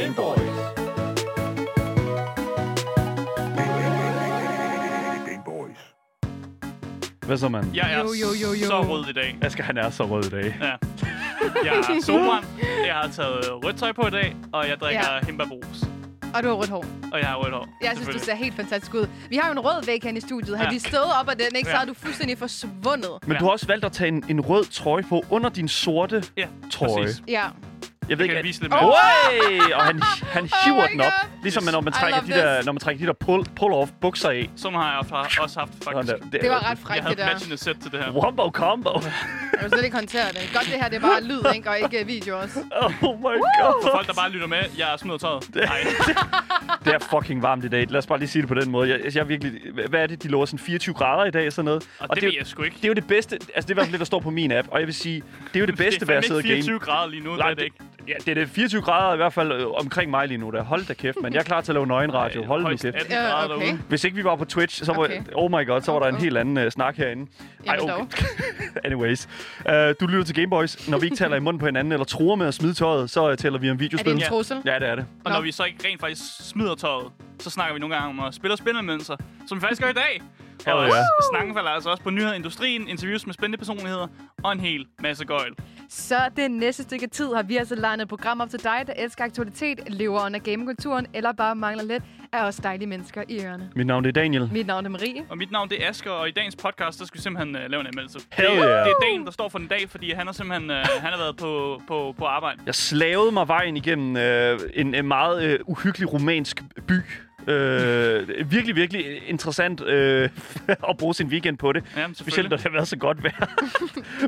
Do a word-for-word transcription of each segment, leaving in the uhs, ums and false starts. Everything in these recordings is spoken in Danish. Game Boys. Game Boys. Hvad så, mand? Jeg er jo, jo, jo, jo. så rød i dag. Asger, han er så rød i dag. Ja. Jeg er solbrændt. Jeg har taget rødt tøj på i dag, og jeg drikker ja. himbabrus. Og du har rødt hår. Og jeg har rødt hår. Jeg synes, du ser helt fantastisk ud. Vi har jo en rød væg her i studiet. Har ja. vi stået op ad den, ikke? Så er du fuldstændig forsvundet. Men du har også valgt at tage en, en rød trøje på under din sorte ja, trøje. Præcis. Ja, Jeg ved jeg ikke, vise lidt mere. Oh! Og han, han hiver oh den op. Ligesom når man trækker de der, når man trækker de der pull, pull-off bukser i. Sådan har jeg også haft, faktisk. Det, det var ret frækt, det der. Jeg havde matchende sæt til det her. Wombo combo. Jeg vil slet ikke håndtere det. Godt, det her det er bare lyd, ikke? Og ikke video også. Oh my god. For folk, der bare lytter med, jeg smider tøjet. Det, det er fucking varmt i dag. Lad os bare lige sige det på den måde. Jeg, jeg virkelig... Hvad er det, de lover? Sådan fireogtyve grader i dag, sådan noget. Og, og det, det ved jeg sgu ikke. Det er jo det bedste... Altså, det er i hvert fald det, der står på min app. Og jeg vil sige, det er jo det bedste ved at sidde og game. Det er fireogtyve grader lige nu, det ikke. Ja, det er det fireogtyve grader i hvert fald øh, omkring mig lige nu. Der. Hold da kæft, men jeg er klar til at lave nøgenradio. Hold da kæft. Uh, okay. Hvis ikke vi var på Twitch, så var, okay. oh my god, så var der en helt anden øh, snak herinde. Ej, okay. Anyways. Uh, du lytter til Game Boys. Når vi ikke taler i munden på hinanden eller truer med at smide tøjet, så uh, taler vi om videospil. Er det en trussel? Ja, det er det. Og når vi så ikke rent faktisk smider tøjet, så snakker vi nogle gange om at spille og spillermønser, som vi faktisk gør i dag. Og oh, yeah. snakken falder altså også på nyheder i industrien, interviews med spændende personligheder og en hel masse gøjl. Så det næste stykke tid har vi altså legnet et program op til dig, der elsker aktualitet, lever under gamingkulturen eller bare mangler lidt af os dejlige mennesker i ørerne. Mit navn er Daniel. Mit navn er Marie. Og mit navn det er Asger, og i dagens podcast, der skal vi simpelthen uh, lave en anmeldelse. Hell yeah. Det er Daniel, der står for den dag, fordi han har simpelthen uh, han har været på, på, på arbejde. Jeg slavede mig vejen igennem uh, en, en meget uh, uhyggelig rumænsk by. Øh, virkelig, virkelig interessant øh, at bruge sin weekend på det. Jamen, specielt når det har været så godt vejr.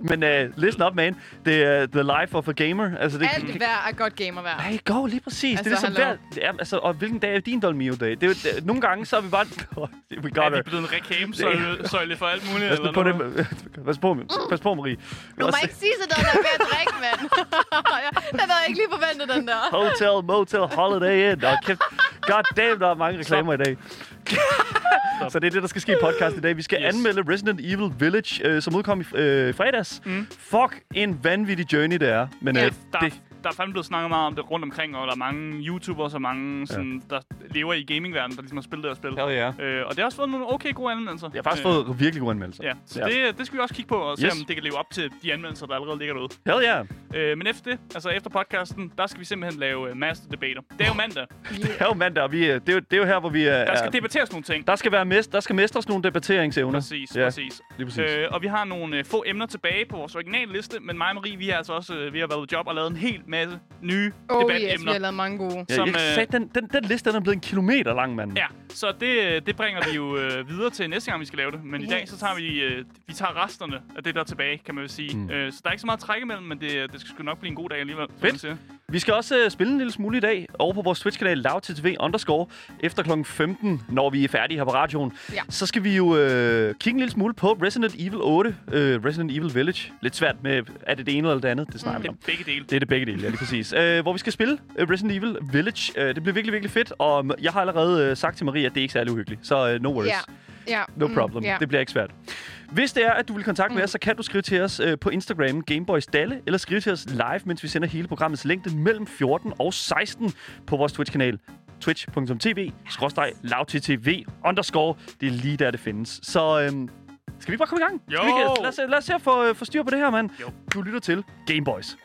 Men øh, listen up, man. Det er the life of a gamer. Altså, det alt vejr er godt gamervejr. Nej, go, lige præcis. Altså, det er ligesom vejr. Ja, altså, og hvilken dag er din Dolmio dag? Det er, det, nogle gange så er vi bare... Oh, we got er vi blevet en reklame-søjle for alt muligt? Pas på, det, pas på, pas på Marie. Du må ikke sige sådan noget, der er ved at drikke, mand. Den havde ikke lige forventet, den der. Hotel, motel, holiday in. Oh, god damn, der er mange reklamer Stop. i dag. Så det er det, der skal ske i podcasten i dag. Vi skal yes. anmelde Resident Evil Village, øh, som udkom i øh, fredags. Mm. Fuck, en vanvittig journey, det er. Men, yeah. øh, der, det... der er fandme blevet snakket meget om det rundt omkring, og der er mange YouTubers og mange, sådan, ja. der lever i gamingverdenen, der ligesom har spillet det og spillet. Ja, ja. Øh, og det har også fået nogle okay gode anmeldelser. Jeg har faktisk øh. fået virkelig gode anmeldelser. Ja. Så ja. Det, det skal vi også kigge på og se, yes. om det kan leve op til de anmeldelser, der allerede ligger derude. Hell ja. Yeah. Øh, men efter det, altså efter podcasten, der skal vi simpelthen lave uh, masterdebater. Det er jo mandag. Yeah. Det er jo mandag, og vi, det, er jo, det er jo her, hvor vi... Uh, der skal debatteres nogle ting. Der skal være mest, der skal mestres nogle debatteringsevner. Præcis, ja. præcis. præcis. Øh, og vi har nogle uh, få emner tilbage på vores originale liste, men mig og Marie, vi har altså også uh, vi har været på job og lavet en helt masse nye oh debatemner. Yes, vi har lavet mange gode. Som, ja, jeg sagde, den, den, den liste den er blevet en kilometer lang, mand. Ja, så det, det bringer vi jo øh, videre til næste gang, vi skal lave det. Men yes. i dag, så tager vi, øh, vi tager resterne af det, der er tilbage, kan man jo sige. Mm. Øh, så der er ikke så meget at trække imellem, men det, det skal sgu nok blive en god dag alligevel. Fedt. Vi skal også øh, spille en lille smule i dag over på vores Twitch-kanal LoudTV underscore. Efter klokken femten, når vi er færdige her på radioen, ja. så skal vi jo øh, kigge en lille smule på Resident Evil otte, øh, Resident Evil Village. Lidt svært med, er det det ene eller det andet? Det snakker mm. vi om. Det er begge dele. Det er det begge dele, ja, lige præcis. Øh, hvor vi skal spille øh, Resident Evil Village. Øh, det bliver virkelig, virkelig fedt, og jeg har allerede øh, sagt til Marie, at det er ikke særlig uhyggeligt. Så øh, no worries. Yeah. Yeah. No problem. Mm. Yeah. Det bliver ikke svært. Hvis det er, at du vil kontakte mm. med os, så kan du skrive til os øh, på Instagram, Gameboys Dalle, eller skrive til os live, mens vi sender hele programmets længde mellem fjorten og seksten på vores Twitch-kanal. twitch punktum t v skråstreg lavt t v underscore. Det er lige der, det findes. Så øh, skal vi bare komme i gang? Jo! Vi, lad, os, lad os se at få, øh, få styr på det her, mand. Du lytter til Gameboys.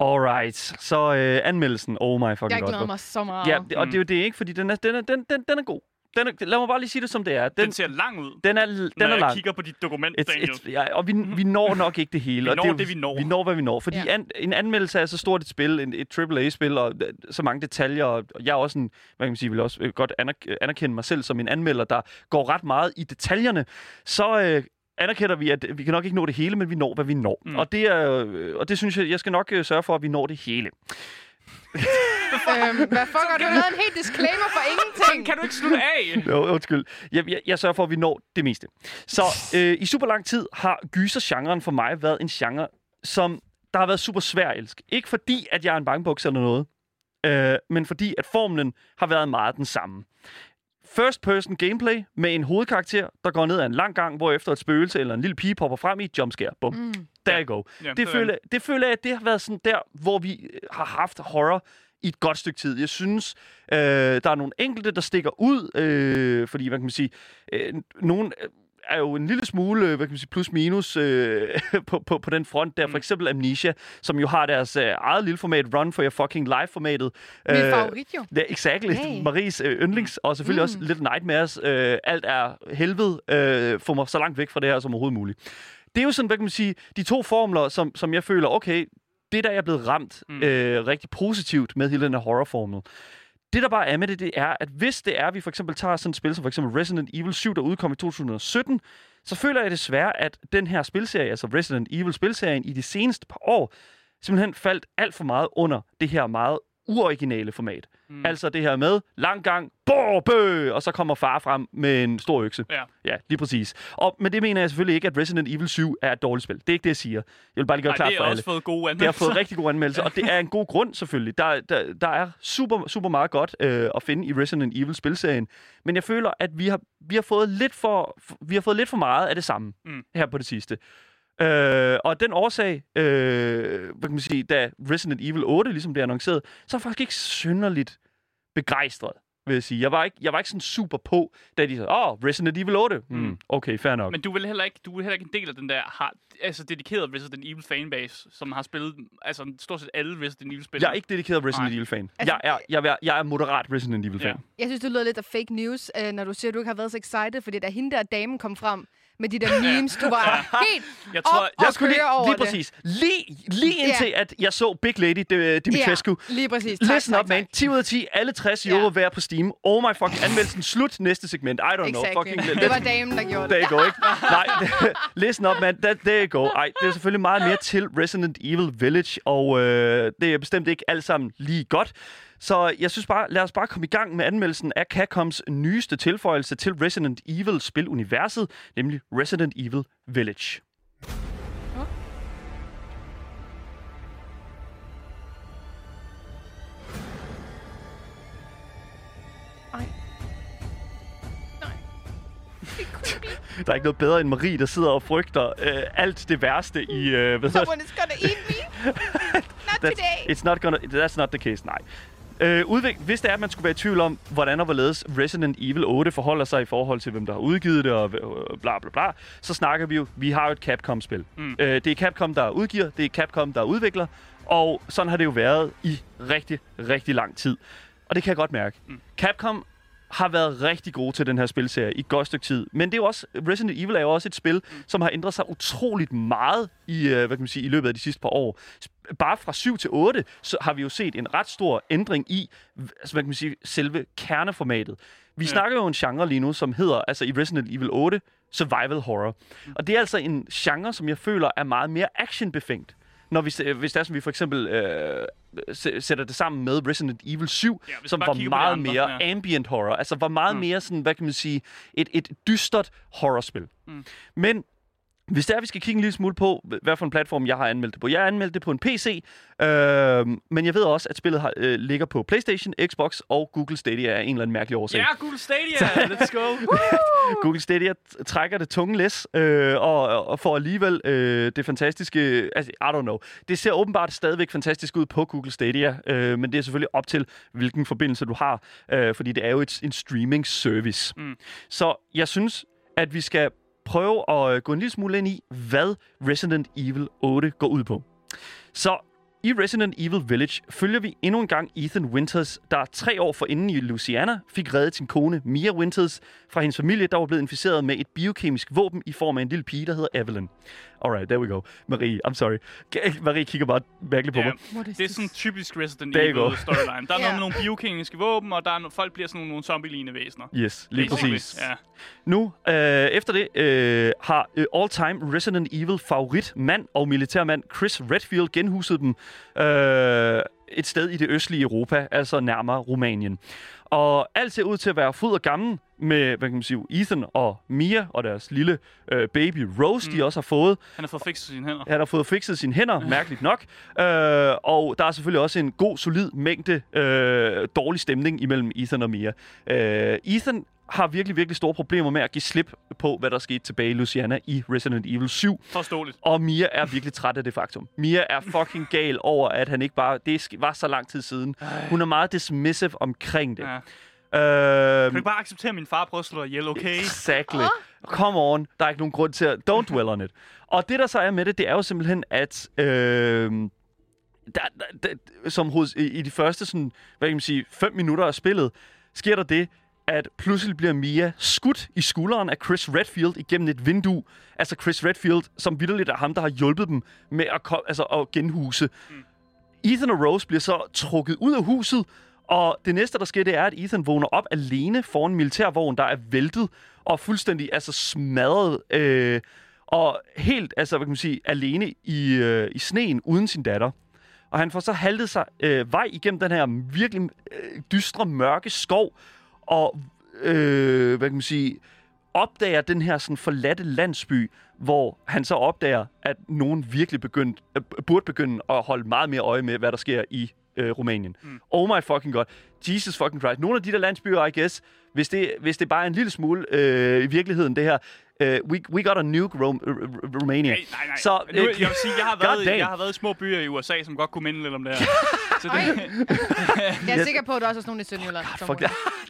Alright, så øh, anmeldelsen. Oh my fucking god. Jeg glæder mig så meget. Ja, det, og det er jo det ikke, fordi den er, den er, den, den, den er god. Den er, lad mig bare lige sige det, som det er. Den, den ser lang ud, den er, den når er jeg lang. Kigger på dit dokument, et, Daniel. Et, ja, og vi, vi når nok ikke det hele. Vi når og det, det, vi når. Vi når, hvad vi når. Fordi ja. an, en anmeldelse er så stort et spil, en, et triple A-spil, og så mange detaljer. Og jeg er også en, hvad kan man sige, vil også godt anerkende mig selv som en anmelder, der går ret meget i detaljerne. Så... Øh, anerkender vi, at vi kan nok ikke nå det hele, men vi når, hvad vi når. Mm. Og, det er, og det synes jeg, jeg skal nok sørge for, at vi når det hele. øhm, hvad fuck? Har du lavet en helt disclaimer for ingenting? Kan du ikke slutte af? Jo, undskyld. Jeg, jeg, jeg sørger for, at vi når det meste. Så øh, i super lang tid har gysergenren for mig været en genre, som der har været super sværelsk. Ikke fordi, at jeg er en bangebuks eller noget, øh, men fordi, at formlen har været meget den samme. first-person gameplay med en hovedkarakter, der går ned ad en lang gang, hvor efter et spøgelse eller en lille pige popper frem i et jumpscare. Bum. Mm. There you go. Jamen, det, det, føler, det føler jeg, at det har været sådan der, hvor vi har haft horror i et godt stykke tid. Jeg synes, øh, der er nogle enkelte, der stikker ud, øh, fordi, hvad kan man sige, øh, nogen er jo en lille smule, hvad kan man sige, plus minus øh, på, på, på den front der. For eksempel Amnesia, som jo har deres øh, eget lille format, Run for your fucking life-formatet. Min øh, favorit jo. Ja, exakt. Hey. Maries øh, yndlings, og selvfølgelig mm. også Little Nightmares. Øh, alt er helvede. Øh, få mig så langt væk fra det her som overhovedet muligt. Det er jo sådan, hvad kan man sige, de to formler, som, som jeg føler, okay, det der jeg er blevet ramt mm. øh, rigtig positivt med hele den her horrorformel. Det, der bare er med det, det er, at hvis det er, at vi for eksempel tager sådan et spil som for eksempel Resident Evil syv, der udkom i to tusind sytten, så føler jeg desværre, at den her spilserie, altså Resident Evil-spilserien, i de seneste par år, simpelthen faldt alt for meget under det her meget uoriginale format. Mm. Altså det her med, lang gang, bøh, og så kommer far frem med en stor økse. Ja, ja lige præcis. Og, men det mener jeg selvfølgelig ikke, at Resident Evil syv er et dårligt spil. Det er ikke det, jeg siger. Jeg vil bare lige gøre klart for alle. Det har fået gode anmeldelser. Det har fået rigtig gode anmeldelser, og det er en god grund selvfølgelig. Der, der, der er super, super meget godt øh, at finde i Resident Evil-spilserien. Men jeg føler, at vi har, vi har, fået, lidt for, vi har fået lidt for meget af det samme mm. her på det sidste. Øh, og den årsag, øh, hvad kan man sige, da Resident Evil otte ligesom blev annonceret, så er jeg faktisk ikke synderligt begejstret, vil jeg sige. Jeg var ikke, jeg var ikke sådan super på, da de sagde, åh, oh, Resident Evil otte, mm, okay, fair nok. Men du vil heller ikke, du vil heller ikke en del af den der har, altså dedikeret Resident Evil fanbase, som har spillet altså stort set alle Resident Evil spil. Jeg er ikke dedikeret Resident Nej. Evil fan. Altså, jeg, er, jeg, er, jeg er moderat Resident Evil fan. Ja. Jeg synes, du lyder lidt af fake news, når du siger, at du ikke har været så excited, fordi da hende der damen kom frem, med de der memes, du var ja. helt jeg tror, op jeg og skulle lige, over lige præcis. Lige, lige indtil, yeah. at jeg så Big Lady Dimitrescu. Yeah, lige præcis. Tak, Listen tak, up, tak. man. ti ud af ti. Alle tres yeah. euro hver på Steam. Oh my fucking anmeldelsen. Slut næste segment. I don't exactly. know. Fucking det var damen, der gjorde det. There you go, ikke? Nej. Listen up, man. That, there you go. Ej, det er selvfølgelig meget mere til Resident Evil Village, og øh, det er bestemt ikke alt sammen lige godt. Så jeg synes bare, lad os bare komme i gang med anmeldelsen af Capcoms nyeste tilføjelse til Resident Evil-spiluniverset, nemlig Resident Evil Village. Oh. Ej. Nej. Det kunne blive... Der er ikke noget bedre end Marie, der sidder og frygter øh, alt det værste i... Øh, hvad Someone is gonna eat me. Not today. It's not gonna... That's not the case, nej. Øh, udvik- Hvis det er, at man skulle være i tvivl om, hvordan og hvorledes Resident Evil otte forholder sig i forhold til, hvem der har udgivet det og bla bla bla, så snakker vi jo, vi har jo et Capcom-spil. Mm. Øh, det er Capcom, der udgiver, det er Capcom, der udvikler, og sådan har det jo været i rigtig, rigtig lang tid. Og det kan jeg godt mærke. Mm. Capcom har været rigtig gode til den her spilserie i et godt stykke tid. Men det er jo også, Resident Evil er jo også et spil, mm. som har ændret sig utroligt meget i, hvad kan man sige, i løbet af de sidste par år. Bare fra syv til otte, så har vi jo set en ret stor ændring i, altså, hvad kan man sige, selve kerneformatet. Vi ja. snakker jo en genre lige nu, som hedder, altså i Resident Evil otte, survival horror. Mm. Og det er altså en genre, som jeg føler er meget mere actionbefængt. Når vi, hvis det er, som vi for eksempel øh, sætter det sammen med Resident Evil syv, ja, som var meget andre, mere ja. ambient horror, altså var meget mm. mere sådan, hvad kan man sige, et, et dystert horrorspil. Mm. Men hvis det er, vi skal kigge en lille smule på, hvad for en platform jeg har anmeldt det på. Jeg har anmeldt det på en P C, øh, men jeg ved også, at spillet har, øh, ligger på PlayStation, Xbox og Google Stadia af en eller anden mærkelig årsag. Ja, yeah, Google Stadia! Let's go! Google Stadia trækker det tunge læs, øh, og, og får alligevel øh, det fantastiske... Altså, I don't know. Det ser åbenbart stadigvæk fantastisk ud på Google Stadia, øh, men det er selvfølgelig op til, hvilken forbindelse du har, øh, fordi det er jo et, en streaming service. Mm. Så jeg synes, at vi skal... prøve at gå en lille smule ind i, hvad Resident Evil otte går ud på. Så i Resident Evil Village følger vi endnu en gang Ethan Winters, der tre år forinden i Louisiana fik reddet sin kone Mia Winters fra hendes familie, der var blevet inficeret med et biokemisk våben i form af en lille pige, der hedder Evelyn. Alright, there we go. Marie, I'm sorry. Marie kigger bare virkelig på yeah. mig. Det er sådan typisk Resident Evil storyline. Der er yeah. noget med nogle biokemiske våben, og der er no- folk bliver sådan nogle, nogle zombie-lignende væsener. Yes, lige præcis. Ja. Nu, øh, efter det, øh, har all-time Resident Evil favoritmand og militærmand Chris Redfield genhuset dem øh, et sted i det østlige Europa, altså nærmere Rumænien. Og alt ser ud til at være fryd og gammel med, hvad kan man sige, Ethan og Mia og deres lille øh, baby Rose, mm. de også har fået. Han har fået fikset sine hænder. Han har fået fikset sine hænder, mærkeligt nok. Øh, og der er selvfølgelig også en god, solid mængde øh, dårlig stemning imellem Ethan og Mia. Øh, Ethan har virkelig, virkelig store problemer med at give slip på, hvad der skete tilbage i Louisiana i Resident Evil syv. Forståeligt. Og Mia er virkelig træt af det faktum. Mia er fucking gal over, at han ikke bare... Det var så lang tid siden. Hun er meget dismissive omkring det. Ja. Øhm, kan du ikke bare acceptere, min far prøver at slå dig ihjel, okay? Exactly. Come on. Der er ikke nogen grund til at... Don't dwell on it. Og det, der så er med det, det er jo simpelthen, at... Øhm, der, der, der, som hos, i, i de første sådan, hvad kan man sige, fem minutter af spillet, sker der det, at pludselig bliver Mia skudt i skulderen af Chris Redfield igennem et vindue. Altså Chris Redfield, som vitterligt er ham, der har hjulpet dem med at, kom, altså, at genhuse. Mm. Ethan og Rose bliver så trukket ud af huset, og det næste, der sker, det er, at Ethan vågner op alene foran en militærvogn, der er væltet og fuldstændig altså, smadret øh, og helt altså, hvad kan man sige, alene i, øh, i sneen uden sin datter. Og han får så haltet sig øh, vej igennem den her virkelig øh, dystre, mørke skov, og øh, hvad kan man sige, opdager den her sådan forladte landsby, hvor han så opdager, at nogen virkelig begyndt, øh, burde begynde at holde meget mere øje med, hvad der sker i øh, Rumænien. Mm. Oh my fucking god. Jesus fucking Christ. Nogle af de der landsbyer, I guess, hvis det, hvis det bare er en lille smule øh, i virkeligheden, det her, Uh, we, we got a nuke Rom- R- Romania. Hey, nej, nej. Så, uh, nu, jeg vil sige, jeg har, været, jeg har været i små byer i U S A, som godt kunne minde lidt om det her. Så det... jeg er sikker på, at der også er sådan nogle i Sønderjylland. Oh, fuck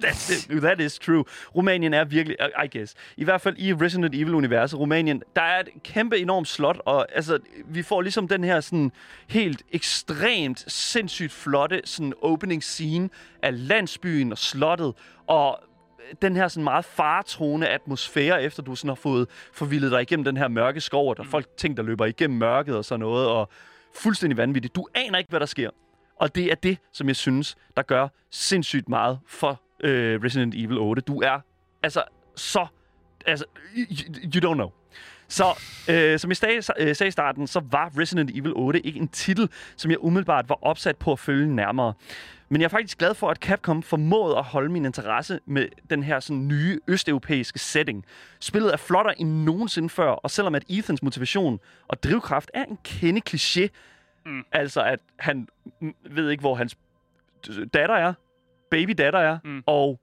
that. That is true. Rumænien er virkelig, I guess. I hvert fald i Resident Evil-universet, Rumænien, der er et kæmpe enormt slot, og altså, vi får ligesom den her sådan, helt ekstremt sindssygt flotte sådan, opening scene af landsbyen og slottet, og den her sådan meget faretroende atmosfære, efter du sådan har fået forvildet dig igennem den her mørke skov, og der er folk ting, der løber igennem mørket og sådan noget, og fuldstændig vanvittigt. Du aner ikke, hvad der sker. Og det er det, som jeg synes, der gør sindssygt meget for øh, Resident Evil otte. Du er altså så... Altså, you don't know. Så øh, som jeg sag, øh, sagde i starten, så var Resident Evil otte ikke en titel, som jeg umiddelbart var opsat på at følge nærmere. Men jeg er faktisk glad for, at Capcom formåede at holde min interesse med den her sådan, nye østeuropæiske setting. Spillet er flottere end nogensinde før, og selvom at Ethans motivation og drivkraft er en kende kliché, mm. altså at han ved ikke, hvor hans datter er, babydatter er, mm. og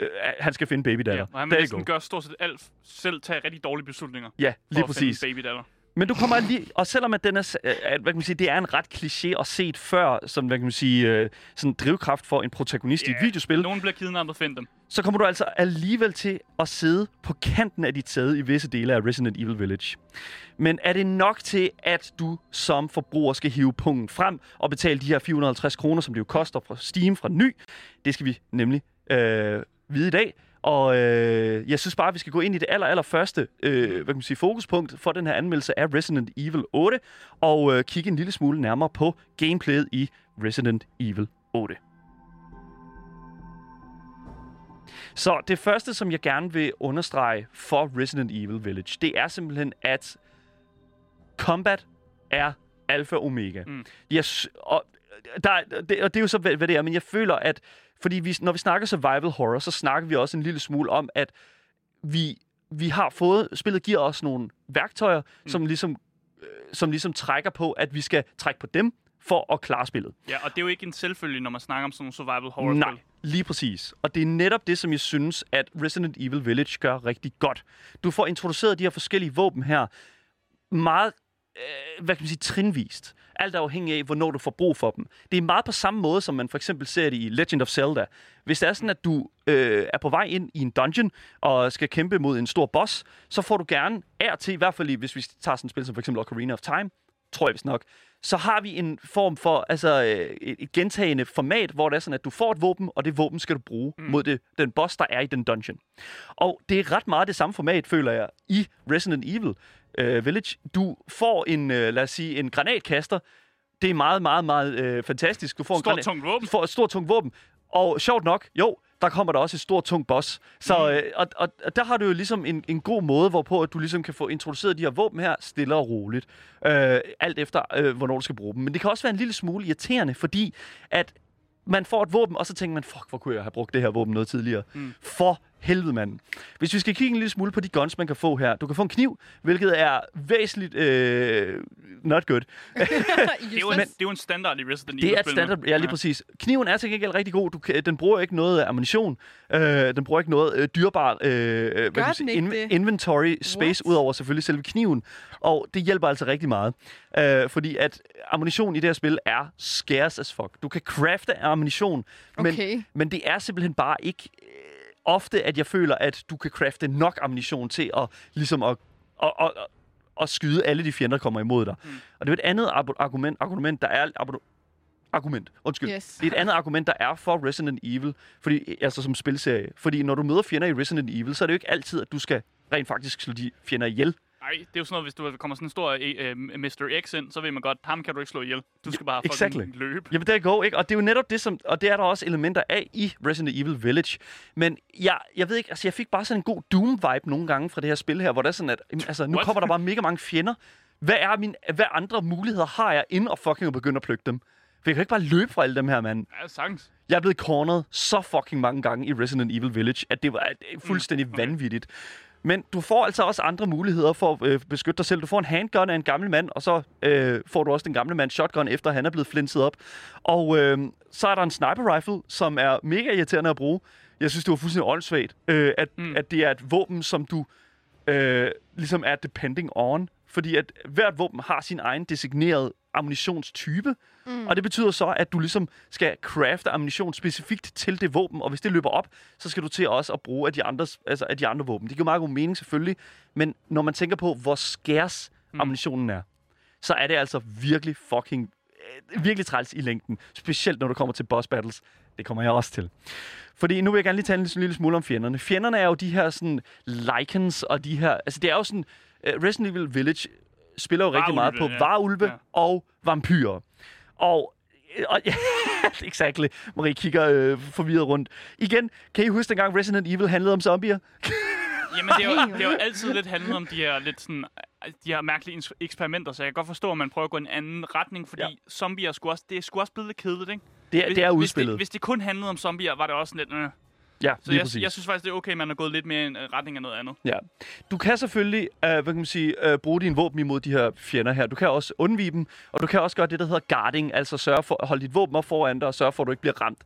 øh, han skal finde babydatter. Ja, og han vil gør stort set alt selv tage rigtig dårlige beslutninger ja, lige for præcis. At finde babydatter. Men du kommer lige og selvom at den er, at, hvad kan man sige, det er en ret kliché og set før, som hvad kan man sige, sådan drivkraft for en protagonist yeah. i et videospil. Nogen bliver kidnappet, find dem. Så kommer du altså alligevel til at sidde på kanten af dit sæde i visse dele af Resident Evil Village. Men er det nok til, at du som forbruger skal hive pungen frem og betale de her fire hundrede og halvtreds kroner, som det jo koster fra Steam fra ny? Det skal vi nemlig øh, vide i dag. Og øh, jeg synes bare, at vi skal gå ind i det aller, aller første øh, hvad kan man sige, fokuspunkt for den her anmeldelse af Resident Evil otte, og øh, kigge en lille smule nærmere på gameplayet i Resident Evil otte. Så det første, som jeg gerne vil understrege for Resident Evil Village, det er simpelthen, at combat er alfa og omega. Mm. Jeg, og, der, det, og det er jo så, hvad det er, men jeg føler, at fordi vi, når vi snakker survival horror, så snakker vi også en lille smule om, at vi, vi har fået... Spillet giver os nogle værktøjer, mm. som, ligesom, øh, som ligesom trækker på, at vi skal trække på dem for at klare spillet. Ja, og det er jo ikke en selvfølge, når man snakker om sådan nogle survival horror-spil. Nej, lige præcis. Og det er netop det, som jeg synes, at Resident Evil Village gør rigtig godt. Du får introduceret de her forskellige våben her meget... hvad kan man sige, trinvist. Alt er afhængig af, hvornår du får brug for dem. Det er meget på samme måde, som man for eksempel ser det i Legend of Zelda. Hvis det er sådan, at du øh, er på vej ind i en dungeon, og skal kæmpe mod en stor boss, så får du gerne af og til, i hvert fald hvis vi tager sådan et spil som for eksempel Ocarina of Time, tror jeg vist nok, så har vi en form for, altså et gentagende format, hvor det er sådan, at du får et våben, og det våben skal du bruge mm. mod det, den boss, der er i den dungeon. Og det er ret meget det samme format, føler jeg, i Resident Evil uh, Village. Du får en, uh, lad os sige, en granatkaster. Det er meget, meget, meget uh, fantastisk. Du får stor, en granat- tung du får et stort, tungt våben. Og sjovt nok, jo, der kommer der også et stort, tungt boss. Så, mm. øh, og, og, og der har du jo ligesom en, en god måde, hvorpå at du ligesom kan få introduceret de her våben her stille og roligt. Øh, alt efter, øh, hvornår du skal bruge dem. Men det kan også være en lille smule irriterende, fordi at man får et våben, og så tænker man, fuck, hvor kunne jeg have brugt det her våben noget tidligere? Mm. For helvede, mand. Hvis vi skal kigge en lille smule på de guns, man kan få her. Du kan få en kniv, hvilket er væsentligt øh, not good. det, er jo en, det er jo en standard i Resident Evil. Det er et standard, ja, lige præcis. Kniven er til gengæld rigtig god. Du, den bruger ikke noget ammunition. Øh, den bruger ikke noget øh, dyrebart øh, inv- inventory space, What? udover selvfølgelig selve kniven. Og det hjælper altså rigtig meget. Øh, fordi at ammunition i det her spil er scarce as fuck. Du kan crafte ammunition, men, okay. men det er simpelthen bare ikke... Ofte, at jeg føler, at du kan crafte nok ammunition til at, ligesom at, at, at, at skyde alle de fjender, der kommer imod dig. Mm. Og det er et andet argument, argument der er... Argument, undskyld. Yes. Det er et andet argument, der er for Resident Evil, fordi, altså som spilserie. Fordi når du møder fjender i Resident Evil, så er det jo ikke altid, at du skal rent faktisk slå de fjender ihjel. Nej, det er jo sådan noget, hvis du kommer sådan en stor uh, mister X ind, så ved man godt, ham kan du ikke slå ihjel. Du skal bare fucking exactly. løbe. Jamen, der går ikke. Og det er jo netop det, som, og det er der også elementer af i Resident Evil Village. Men jeg, jeg ved ikke, altså jeg fik bare sådan en god Doom-vibe nogle gange fra det her spil her, hvor det er sådan, at altså, nu What? kommer der bare mega mange fjender. Hvad, er min, hvad andre muligheder har jeg, inden at fucking begynde at plukke dem? For jeg kan ikke bare løbe fra alle dem her, mand. Ja, sangs. Jeg er blevet corneret så fucking mange gange i Resident Evil Village, at det var at det fuldstændig mm. okay. vanvittigt. Men du får altså også andre muligheder for at øh, beskytte dig selv. Du får en handgun af en gammel mand, og så øh, får du også den gamle mand shotgun, efter han er blevet flinset op. Og øh, så er der en sniper rifle, som er mega irriterende at bruge. Jeg synes, det var fuldstændig åndssvagt, øh, at, mm. at det er et våben, som du øh, ligesom er depending on. Fordi at hvert våben har sin egen designeret ammunitionstype. Mm. Og det betyder så, at du ligesom skal crafte ammunition specifikt til det våben. Og hvis det løber op, så skal du til også at bruge af de, andres, altså af de andre våben. Det giver meget god mening selvfølgelig. Men når man tænker på, hvor scarce mm. ammunitionen er, så er det altså virkelig fucking... Virkelig træls i længden. Specielt når du kommer til boss battles. Det kommer jeg også til. Fordi nu vil jeg gerne lige tale en lille smule om fjenderne. Fjenderne er jo de her sådan lichens og de her... Altså det er jo sådan... Resident Evil Village spiller jo varulve, rigtig meget på ja. varulve ja. og vampyrer. Og... og ja, exakt. Marie kigger øh, forvirret rundt. Igen, kan I huske dengang Resident Evil handlede om zombier? Jamen, det er jo, det er jo altid lidt handlet om de her, lidt sådan, de her mærkelige eksperimenter, så jeg kan godt forstå, at man prøver at gå en anden retning, fordi ja. zombier skulle også, det skulle også blive lidt kedeligt, ikke? Det er, hvis, det er udspillet. Hvis det, hvis det kun handlede om zombier, var det også lidt... Øh. Ja, så jeg, jeg synes faktisk, det er okay, man har gået lidt mere i en retning af noget andet. Ja. Du kan selvfølgelig øh, hvad kan man sige, øh, bruge dine våben imod de her fjender her. Du kan også undvige dem, og du kan også gøre det, der hedder guarding. Altså sørge for at holde dit våben op foran dig, og sørge for, at du ikke bliver ramt.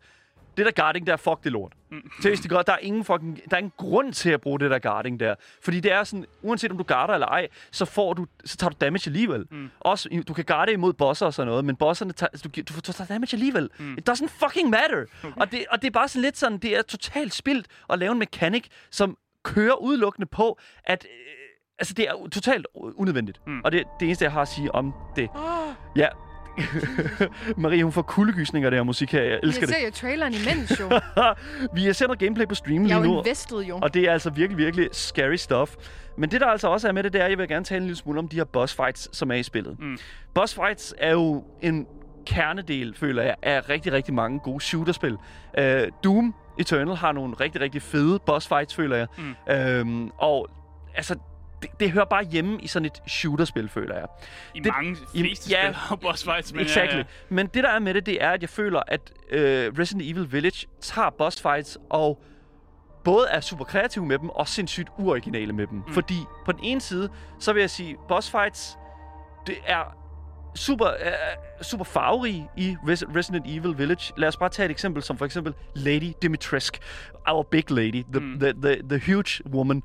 Det der guarding, der er fuck det lort. Mm. Seriøst, der er ingen fucking, der er ingen grund til at bruge det der guarding der. Fordi det er sådan, uanset om du guarder eller ej, så, får du, så tager du damage alligevel. Mm. Også, du kan guarde imod bosser og sådan noget, men bosserne tager, du, du, du tager damage alligevel. Mm. It doesn't fucking matter. Okay. Og, det, og det er bare sådan lidt sådan, det er totalt spildt at lave en mekanik, som kører udelukkende på, at... Øh, altså, det er totalt unødvendigt. Mm. Og det er det eneste, jeg har at sige om det. Oh. Ja. Marie, hun får kuldegysninger der musik her. Jeg elsker jeg det. Jeg ser jo traileren imens, jo. Vi ser noget gameplay på streamen lige nu. Jeg er jo investet, jo. Og det er altså virkelig, virkelig scary stuff. Men det, der altså også er med det, det er, jeg vil gerne tale en lille smule om de her boss fights, som er i spillet. Mm. Boss fights er jo en kernedel, føler jeg, af rigtig, rigtig mange gode shooterspil. Uh, Doom Eternal har nogle rigtig, rigtig fede boss fights, føler jeg. Mm. Uh, og altså... Det, det hører bare hjemme i sådan et shooterspil, føler jeg. I det, mange fleste ja, spil har boss fights, men exactly. ja, ja. Men det, der er med det, det er, at jeg føler, at øh, Resident Evil Village tager boss fights og både er super kreative med dem og sindssygt uoriginale med dem. Mm. Fordi på den ene side, så vil jeg sige, boss fights, det er super, øh, super farverige i Res- Resident Evil Village. Lad os bare tage et eksempel, som for eksempel Lady Dimitrescu. Our big lady. The, mm. the, the, the, the huge woman.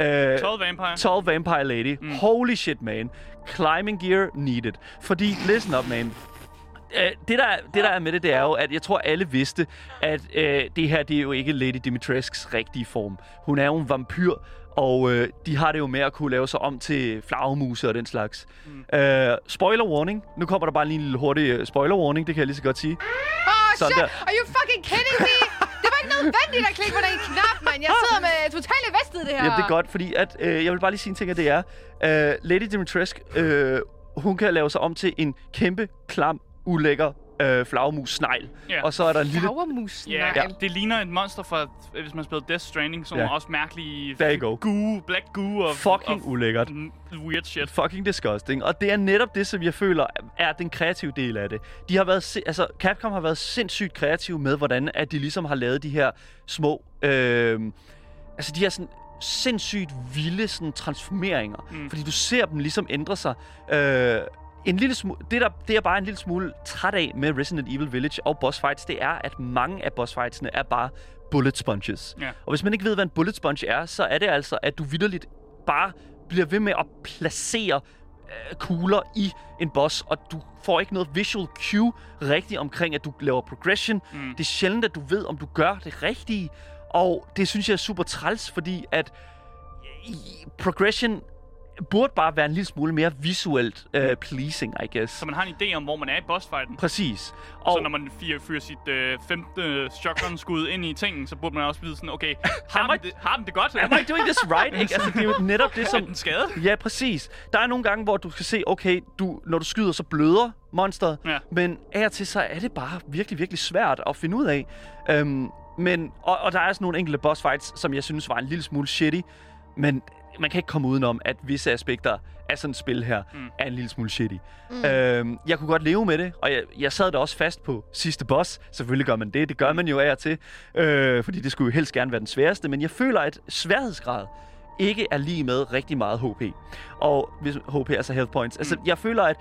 Uh, tall Vampire. Tall Vampire Lady. Mm. Holy shit, man. Climbing gear needed. Fordi, listen up, man. Uh, det, der, det, der er med det, det er jo, at jeg tror, alle vidste, at uh, det her, det er jo ikke Lady Dimitrescus rigtige form. Hun er jo en vampyr, og uh, de har det jo med at kunne lave sig om til flagermuse og den slags. Mm. Uh, spoiler warning. Nu kommer der bare lige en lille hurtig spoiler warning. Det kan jeg lige så godt sige. Oh, sådan shit. Der. Are you fucking kidding me? Nødvendigt at klikke på den knap, mand. Jeg sidder med totalt vestet det her. Jamen, det er godt, fordi at, øh, jeg vil bare lige sige en ting, at det er, øh, Lady Dimitrescu, øh, hun kan lave sig om til en kæmpe, klam, ulækker øh, flagermus-snegl. Yeah. Og så er der en lille... Flagermus-snegl? Yeah. Ja, det ligner et monster fra, hvis man spiller Death Stranding, som yeah. er også mærkelig... There you go. Goo, black goo og... Fucking og, ulækkert. Weird shit. Fucking disgusting. Og det er netop det, som jeg føler er den kreative del af det. De har været, altså Capcom har været sindssygt kreative med, hvordan at de ligesom har lavet de her små øh, altså de her sådan sindssygt vilde sådan transformeringer, mm. fordi du ser dem ligesom ændre sig. Øh, en lille smule, det der det er bare en lille smule træt af med Resident Evil Village og boss fights, det er at mange af boss fightsene er bare bullet sponges. Yeah. Og hvis man ikke ved hvad en bullet sponge er, så er det altså at du vitterligt bare bliver ved med at placere kugler i en boss, og du får ikke noget visual cue rigtigt omkring, at du laver progression. Mm. Det er sjældent, at du ved, om du gør det rigtige, og det synes jeg er super træls, fordi at progression burde bare være en lille smule mere visuelt uh, pleasing, I guess. Så man har en idé om, hvor man er i bossfighten. Præcis. Og så når man fyrer sit øh, femte shotgun-skud ind i tingen, så burde man også vide sådan, okay, har, den, I, det, har den det godt? Am I doing this right? Ikke? Altså, det er jo netop det, som... Er den skade? Ja, præcis. Der er nogle gange, hvor du skal se, okay, du, når du skyder, så bløder monsteret, ja. Men af og til, så er det bare virkelig, virkelig svært at finde ud af. Um, men, og, og der er sådan nogle enkelte bossfights, som jeg synes var en lille smule shitty, men... Man kan ikke komme udenom, at visse aspekter af sådan et spil her mm. er en lille smule shitty. Mm. Øhm, jeg kunne godt leve med det, og jeg, jeg sad da også fast på sidste boss. Selvfølgelig gør man det. Det gør man jo af og til, øh, fordi det skulle jo helst gerne være den sværeste. Men jeg føler, at sværhedsgrad ikke er lige med rigtig meget H P. Og hvis H P er så health points. Mm. Altså, jeg føler, at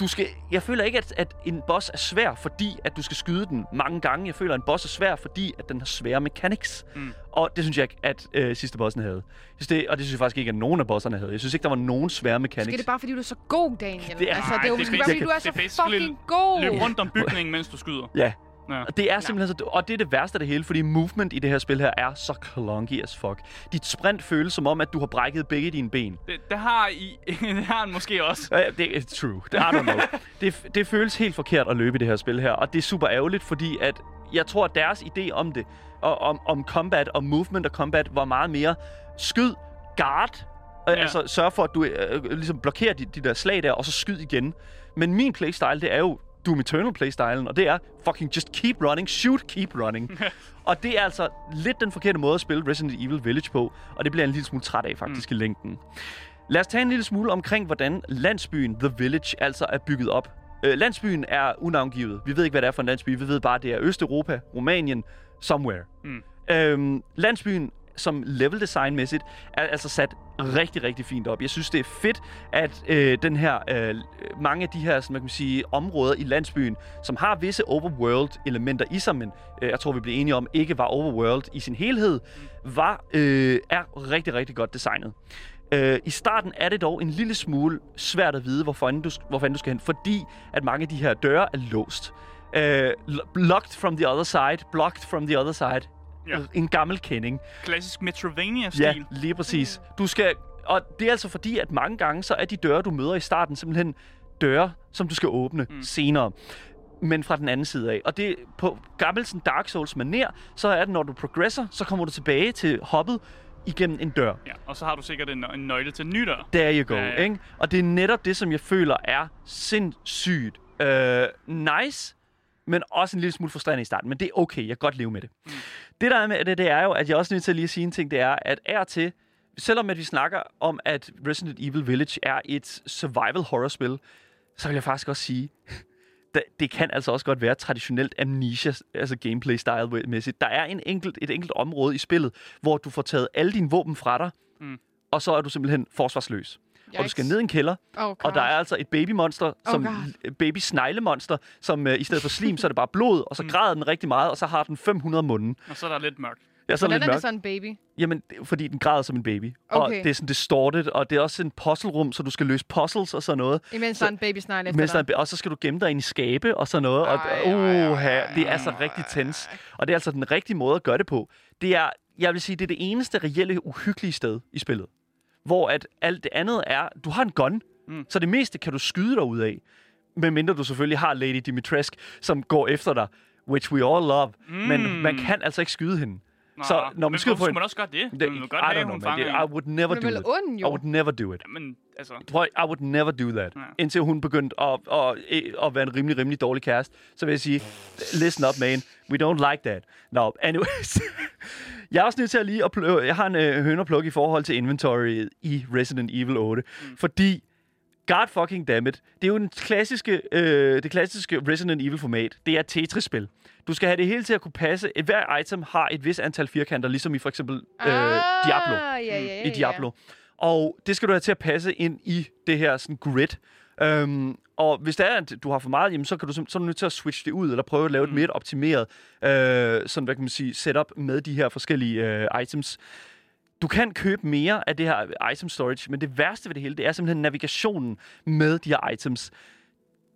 du skal, jeg føler ikke, at, at en boss er svær, fordi at du skal skyde den mange gange. Jeg føler, at en boss er svær, fordi at den har svære mechanics. Mm. Og det synes jeg ikke, at øh, sidste bossen havde. Det, og det synes jeg faktisk ikke, at nogen af bosserne havde. Jeg synes ikke, der var nogen svære mechanics. Skal det bare, fordi du er så god, Daniel? Det er, altså, det er jo det er bare, fordi du er så fucking god. Løb rundt om bygningen, mens du skyder. Ja. Ja. Det er simpelthen så, og det er det værste af det hele, fordi movement i det her spil her er så clunky as fuck. Dit sprint føles som om, at du har brækket begge dine ben. Det, det har I, det har han måske også. Ja, det er true, det har du nok. Det, det føles helt forkert at løbe i det her spil her, og det er super ærgerligt, fordi at jeg tror, at deres idé om det, og om, om combat og movement og combat, var meget mere skyd, guard, ja. Altså sørg for, at du øh, ligesom blokerer de, de der slag der, og så skyd igen. Men min playstyle, det er jo Doom Eternal playstylen, og det er fucking just keep running, shoot, keep running. Og det er altså lidt den forkerte måde at spille Resident Evil Village på, og det bliver en lille smule træt af faktisk mm. i længden. Lad os tage en lille smule omkring, hvordan landsbyen The Village altså er bygget op. Øh, landsbyen er unavngivet. Vi ved ikke, hvad det er for en landsby. Vi ved bare, det er Østeuropa, Rumænien, somewhere. Mm. Øhm, landsbyen som level design-mæssigt, er altså sat rigtig, rigtig fint op. Jeg synes, det er fedt, at øh, den her, øh, mange af de her sådan, man kan sige, områder i landsbyen, som har visse overworld-elementer i sig, men øh, jeg tror, vi bliver enige om, ikke var overworld i sin helhed, var, øh, er rigtig, rigtig godt designet. Øh, I starten er det dog en lille smule svært at vide, hvorfor du, hvorfor du skal hen, fordi at mange af de her døre er låst. Øh, locked from the other side, blocked from the other side. Ja. En gammel kending. Klassisk Metroidvania-stil. Ja, lige præcis. Du skal, og det er altså fordi, at mange gange, så er de døre, du møder i starten, simpelthen døre, som du skal åbne mm. senere. Men fra den anden side af. Og det på gammel sådan Dark Souls-manér, så er det, når du progresser, så kommer du tilbage til hoppet igennem en dør. Ja, og så har du sikkert en, en nøgle til en ny dør. There you go, ja, ja. Ikke? Og det er netop det, som jeg føler er sindssygt uh, nice, men også en lille smule frustrerende i starten. Men det er okay, jeg kan godt leve med det. Mm. Det der er med det, det er jo, at jeg også er nødt til at lige at sige en ting, det er, at er til, selvom at vi snakker om, at Resident Evil Village er et survival horror-spil, så vil jeg faktisk også sige, det kan altså også godt være traditionelt amnesia, altså gameplay-style-mæssigt. Der er en enkelt, et enkelt område i spillet, hvor du får taget alle dine våben fra dig, mm. og så er du simpelthen forsvarsløs. Yikes. Og du skal ned i en kælder, oh, og der er altså et babymonster, som oh, baby-sneglemonster, som uh, i stedet for slim, så er det bare blod, og så græder den rigtig meget, og så har den fem hundrede munde. Og så er der lidt mørkt. Ja, så er hvordan er det så en baby? Jamen, fordi den græder som en baby. Okay. Og det er sådan distorted, og det er også sådan et puzzlerum, så du skal løse puzzles og sådan noget. Imens så, der er en babysnegle efter dig. Og så skal du gemme dig ind i skabe og sådan noget. Ej, og, uh, ej, ej, det er altså ej, rigtig tens. Og det er altså den rigtige måde at gøre det på. Det er, jeg vil sige, det er det eneste reelle uhyggelige sted i spillet. Hvor at alt det andet er, du har en gun, mm. så det meste kan du skyde dig ud af. Medmindre du selvfølgelig har Lady Dimitrescu, som går efter dig, which we all love. Mm. Men man kan altså ikke skyde hende. Nå, så når man skyder på hende... Men også gøre det? det man godt I have, don't know, I would never do it. Ond, I would never do it. Jamen, altså. I would never do that. Ja. Indtil hun begyndte at, at, at være en rimelig, rimelig dårlig kæreste. Så vil jeg sige, listen up, man. We don't like that. No, anyways... Jeg er også nødt til at lige at plø- jeg har en øh, hønerpluk i forhold til inventoryet i Resident Evil otte, mm. fordi god fucking dammit, det er jo den klassiske, øh, det klassiske Resident Evil format. Det er et Tetris-spil. Du skal have det hele til at kunne passe. Hver item har et vis antal firkanter, ligesom i for eksempel ah, øh, Diablo. Yeah, yeah, yeah, I Diablo. Yeah. Og det skal du have til at passe ind i det her sådan, grid. Um, og hvis det er, at du har for meget, jamen, så, kan du, så er du nødt til at switche det ud, eller prøve at lave mm. et mere optimeret øh, sådan, hvad kan man sige, setup med de her forskellige øh, items. Du kan købe mere af det her item storage, men det værste ved det hele, det er simpelthen navigationen med de her items.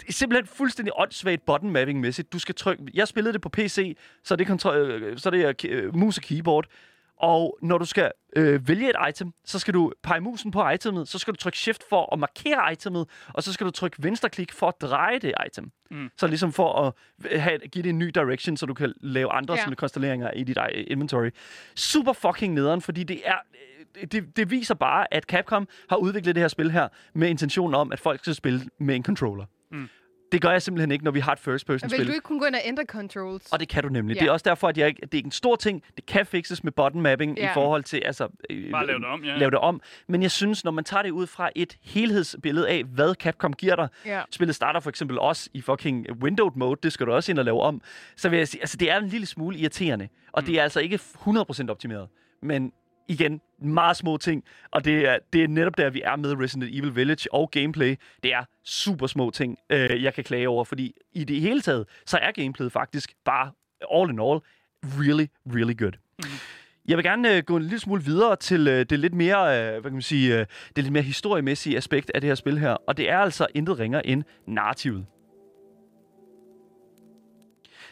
Det er simpelthen fuldstændig åndssvagt button mapping-mæssigt. Du skal trykke... Jeg spillede det på P C, så er det, kontro- så er det uh, mus og keyboard. Og når du skal øh, vælge et item, så skal du pege musen på itemet, så skal du trykke shift for at markere itemet, og så skal du trykke venstreklik for at dreje det item. Mm. Så ligesom for at have, give det en ny direction, så du kan lave andre yeah. konstelleringer i dit inventory. Super fucking nederen, fordi det er... Det, det viser bare, at Capcom har udviklet det her spil her med intentionen om, at folk skal spille med en controller. Mm. Det gør jeg simpelthen ikke, når vi har et first-person-spil. Vil du ikke kunne gå ind og ændre controls? Og det kan du nemlig. Yeah. Det er også derfor, at jeg ikke, det er ikke en stor ting. Det kan fixes med button-mapping yeah. i forhold til... Altså, øh, bare lave det om, ja. Lave det om. Men jeg synes, når man tager det ud fra et helhedsbillede af, hvad Capcom giver dig... Yeah. Spillet starter for eksempel også i fucking windowed-mode. Det skal du også ind og lave om. Så vil jeg sige, altså det er en lille smule irriterende. Og mm. det er altså ikke hundrede procent optimeret. Men... Igen, meget små ting, og det er, det er netop der, vi er med Resident Evil Village og gameplay. Det er super små ting, øh, jeg kan klage over, fordi i det hele taget, så er gameplayet faktisk bare all in all really, really good. Mm. Jeg vil gerne øh, gå en lille smule videre til øh, det lidt mere, øh, hvad kan man sige, øh, det lidt mere historiemæssige aspekt af det her spil her, og det er altså intet ringer end narrativet.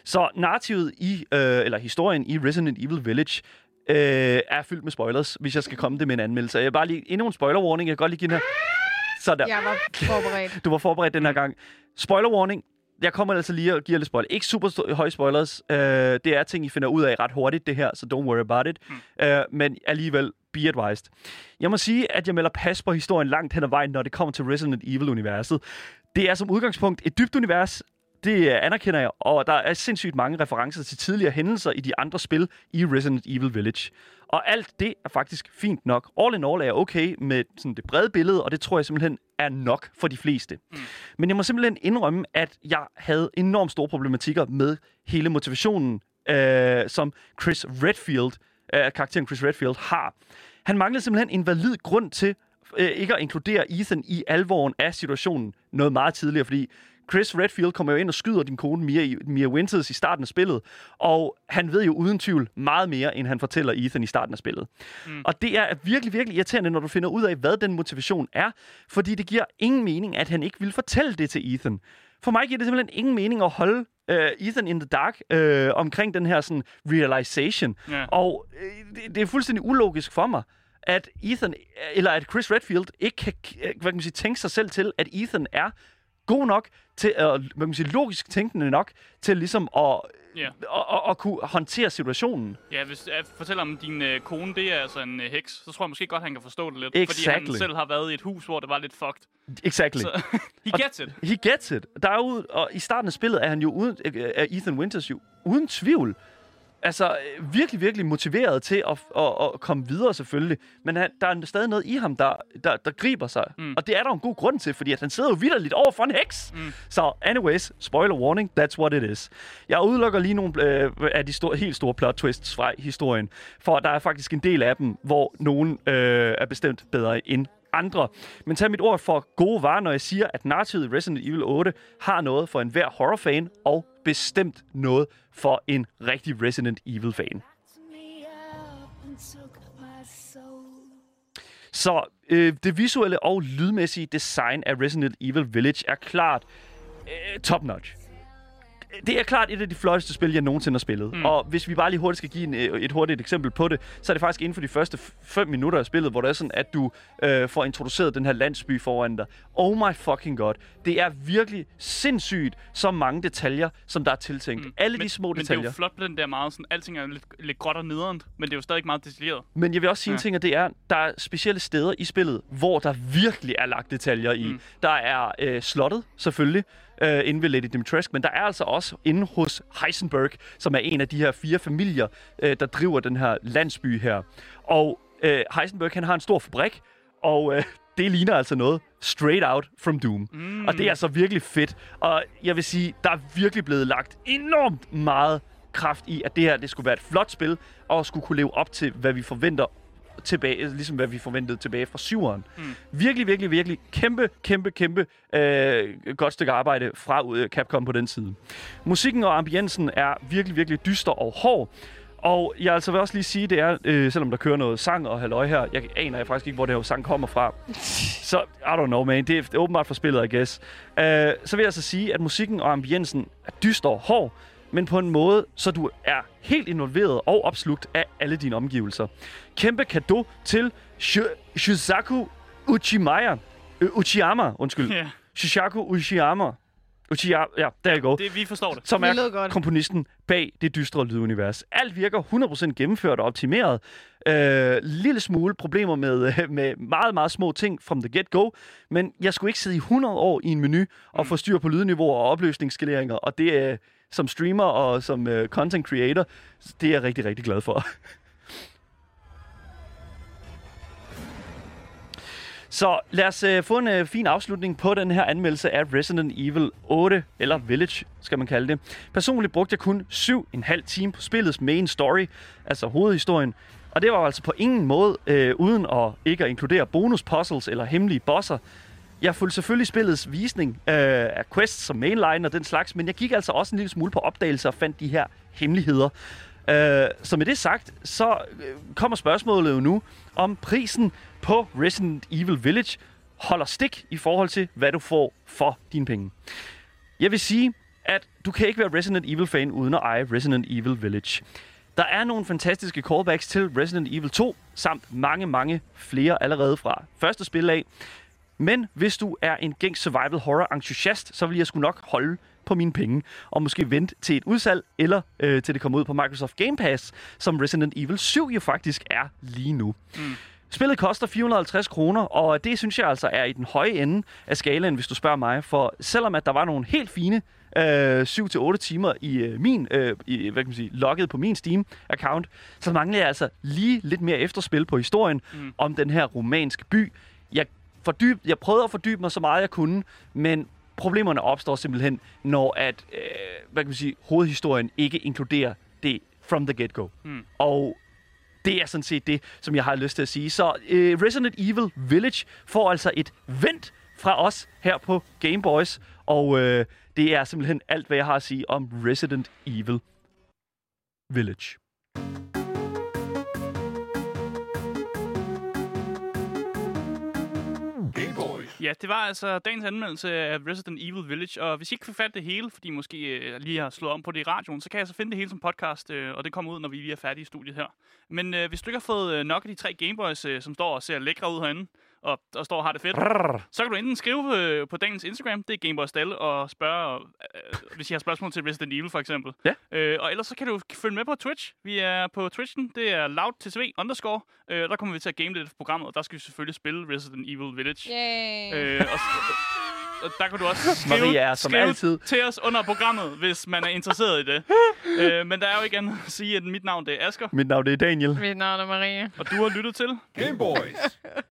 Så narrativet i, øh, eller historien i Resident Evil Village, Øh, er fyldt med spoilers, hvis jeg skal komme det med en anmeldelse. Jeg vil bare lige endnu en spoiler warning. Jeg kan godt lige give den her. Sådan. Jeg var forberedt. Du var forberedt den her gang. Spoiler warning. Jeg kommer altså lige og giver lidt spoiler. Ikke super st- høje spoilers. Øh, det er ting, I finder ud af ret hurtigt, det her, så don't worry about it. Mm. Øh, men alligevel, be advised. Jeg må sige, at jeg melder pas på historien langt hen ad vejen, når det kommer til Resident Evil-universet. Det er som udgangspunkt et dybt univers. Det anerkender jeg, og der er sindssygt mange referencer til tidligere hændelser i de andre spil i Resident Evil Village. Og alt det er faktisk fint nok. All in all er jeg okay med sådan det brede billede, og det tror jeg simpelthen er nok for de fleste. Mm. Men jeg må simpelthen indrømme, at jeg havde enormt store problematikker med hele motivationen, øh, som Chris Redfield, øh, karakteren Chris Redfield har. Han manglede simpelthen en valid grund til øh, ikke at inkludere Ethan i alvoren af situationen noget meget tidligere, fordi Chris Redfield kommer jo ind og skyder din kone Mia, Mia Winters i starten af spillet, og han ved jo uden tvivl meget mere, end han fortæller Ethan i starten af spillet. Mm. Og det er virkelig, virkelig irriterende, når du finder ud af, hvad den motivation er, fordi det giver ingen mening, at han ikke vil fortælle det til Ethan. For mig giver det simpelthen ingen mening at holde uh, Ethan in the dark uh, omkring den her sådan realization, yeah. og uh, det, det er fuldstændig ulogisk for mig, at Ethan, eller at Chris Redfield ikke kan, hvad kan man sige, tænke sig selv til, at Ethan er god nok til, øh, hvad kan man sige, logisk tænkende nok til ligesom at, yeah. at, at, at kunne håndtere situationen. Ja, hvis jeg fortæller om din øh, kone, det er altså en øh, heks, så tror jeg måske godt, han kan forstå det lidt. Exactly. Fordi han selv har været i et hus, hvor det var lidt fucked. Exactly. Så, he gets it. He gets it. Der er jo, og i starten af spillet er han jo uden, er Ethan Winters jo uden tvivl. Altså virkelig, virkelig motiveret til at, at, at komme videre selvfølgelig. Men han, der er stadig noget i ham, der, der, der griber sig. Mm. Og det er der en god grund til, fordi at han sidder jo vitterligt over for en heks. Mm. Så anyways, spoiler warning, that's what it is. Jeg udelukker lige nogle øh, af de store, helt store plot twists fra historien. For der er faktisk en del af dem, hvor nogen øh, er bestemt bedre end andre. Men tag mit ord for gode varer, når jeg siger, at narrativet i Resident Evil otte har noget for enhver horrorfan, og bestemt noget for en rigtig Resident Evil-fan. Så øh, det visuelle og lydmæssige design af Resident Evil Village er klart øh, top-notch. Det er klart et af de flotteste spil, jeg nogensinde har spillet. Mm. Og hvis vi bare lige hurtigt skal give en, et hurtigt eksempel på det, så er det faktisk inden for de første fem minutter af spillet, hvor det er sådan, at du øh, får introduceret den her landsby foran dig. Oh my fucking god. Det er virkelig sindssygt så mange detaljer, som der er tiltænkt. Mm. Alle men, de små detaljer. Men det er jo flot på den der meget sådan, alting er lidt, lidt gråt og nedernt, men det er jo stadig meget detaljeret. Men jeg vil også sige ja. en ting, at det er, der er specielle steder i spillet, hvor der virkelig er lagt detaljer i. Mm. Der er øh, slottet, selvfølgelig. Øh, inde ved Lady Dimitrescu, men der er altså også inde hos Heisenberg, som er en af de her fire familier, øh, der driver den her landsby her. Og øh, Heisenberg, han har en stor fabrik, og øh, det ligner altså noget straight out from Doom. Mm. Og det er altså virkelig fedt. Og jeg vil sige, der er virkelig blevet lagt enormt meget kraft i, at det her det skulle være et flot spil, og skulle kunne leve op til, hvad vi forventer tilbage, ligesom hvad vi forventede tilbage fra syveren. Mm. Virkelig, virkelig, virkelig kæmpe, kæmpe, kæmpe øh, godt stykke arbejde fra Capcom på den side. Musikken og ambiensen er virkelig, virkelig dyster og hård. Og jeg altså vil også lige sige, det er, øh, selvom der kører noget sang og halløj her, jeg aner jeg faktisk ikke, hvor det her sang kommer fra. Så, I don't know, man. Det er, det er åbenbart for spillet, I guess. Uh, så vil jeg så sige, at musikken og ambiensen er dyster og hård, men på en måde, så du er helt involveret og opslugt af alle dine omgivelser. Kæmpe cadeau til Sh- Shizuku Uchiyama. Uh, Uchiyama, undskyld. Yeah. Shizuku Uchiyama. Uchiyama, ja, der går. Det vi forstår det. Som er komponisten bag det dystre lydunivers. Alt virker hundrede procent gennemført og optimeret. Øh, lille smule problemer med, med meget, meget små ting from the get-go. Men jeg skulle ikke sidde i hundrede år i en menu og mm. få styr på lydniveauer og opløsningsskaleringer. Og det er, som streamer og som uh, content creator, det er jeg rigtig, rigtig glad for. Så lad os øh, få en øh, fin afslutning på den her anmeldelse af Resident Evil otte, eller Village, skal man kalde det. Personligt brugte jeg kun syv komma fem timer på spillets main story, altså hovedhistorien. Og det var altså på ingen måde øh, uden at ikke at inkludere bonuspuzzles eller hemmelige bosser. Jeg fulgte selvfølgelig spillets visning øh, af quests som mainline og den slags, men jeg gik altså også en lille smule på opdagelser og fandt de her hemmeligheder. Øh, så med det sagt, så kommer spørgsmålet jo nu, om prisen på Resident Evil Village holder stik i forhold til, hvad du får for dine penge. Jeg vil sige, at du kan ikke være Resident Evil-fan uden at eje Resident Evil Village. Der er nogle fantastiske callbacks til Resident Evil to, samt mange, mange flere allerede fra første spil af. Men hvis du er en gængs survival horror-entusiast, så vil jeg sgu nok holde på mine penge, og måske vente til et udsalg, eller øh, til det kommer ud på Microsoft Game Pass, som Resident Evil syv jo faktisk er lige nu. Mm. Spillet koster fire hundrede og halvtreds kroner, og det synes jeg altså er i den høje ende af skalaen, hvis du spørger mig, for selvom at der var nogle helt fine øh, syv til otte timer i øh, min, øh, i, hvad kan man sige, logget på min Steam-account, så mangler jeg altså lige lidt mere efterspil på historien mm. om den her romanske by. Jeg, fordyb, jeg prøvede at fordybe mig så meget jeg kunne, men problemerne opstår simpelthen, når at, øh, hvad kan man sige, hovedhistorien ikke inkluderer det from the get-go. Mm. Og det er sådan set det, som jeg har lyst til at sige. Så øh, Resident Evil Village får altså et vent fra os her på Game Boys. Og øh, det er simpelthen alt, hvad jeg har at sige om Resident Evil Village. Ja, det var altså dagens anmeldelse af Resident Evil Village, og hvis I ikke kan fatte det hele, fordi I måske lige har slået om på det i radioen, så kan jeg så finde det hele som podcast, og det kommer ud, når vi lige er færdige i studiet her. Men øh, hvis du ikke har fået nok af de tre Game Boys, som står og ser lækre ud herinde, og, og står og har det fedt, Brrr. så kan du enten skrive øh, på dagens Instagram, det er Game Boys Dal, og spørge, øh, hvis I har spørgsmål til Resident Evil for eksempel. Ja. Øh, og ellers så kan du følge med på Twitch. Vi er på Twitchen, det er LoudTV underscore. Øh, der kommer vi til at game lidt for programmet, og der skal vi selvfølgelig spille Resident Evil Village. Øh, og, og der kan du også skrive, Marie er, som skrive altid. til os under programmet, hvis man er interesseret i det. Øh, men der er jo ikke andet at sige, at mit navn det er Asger. Mit navn det er Daniel. Mit navn er Marie. Og du har lyttet til Game Boys.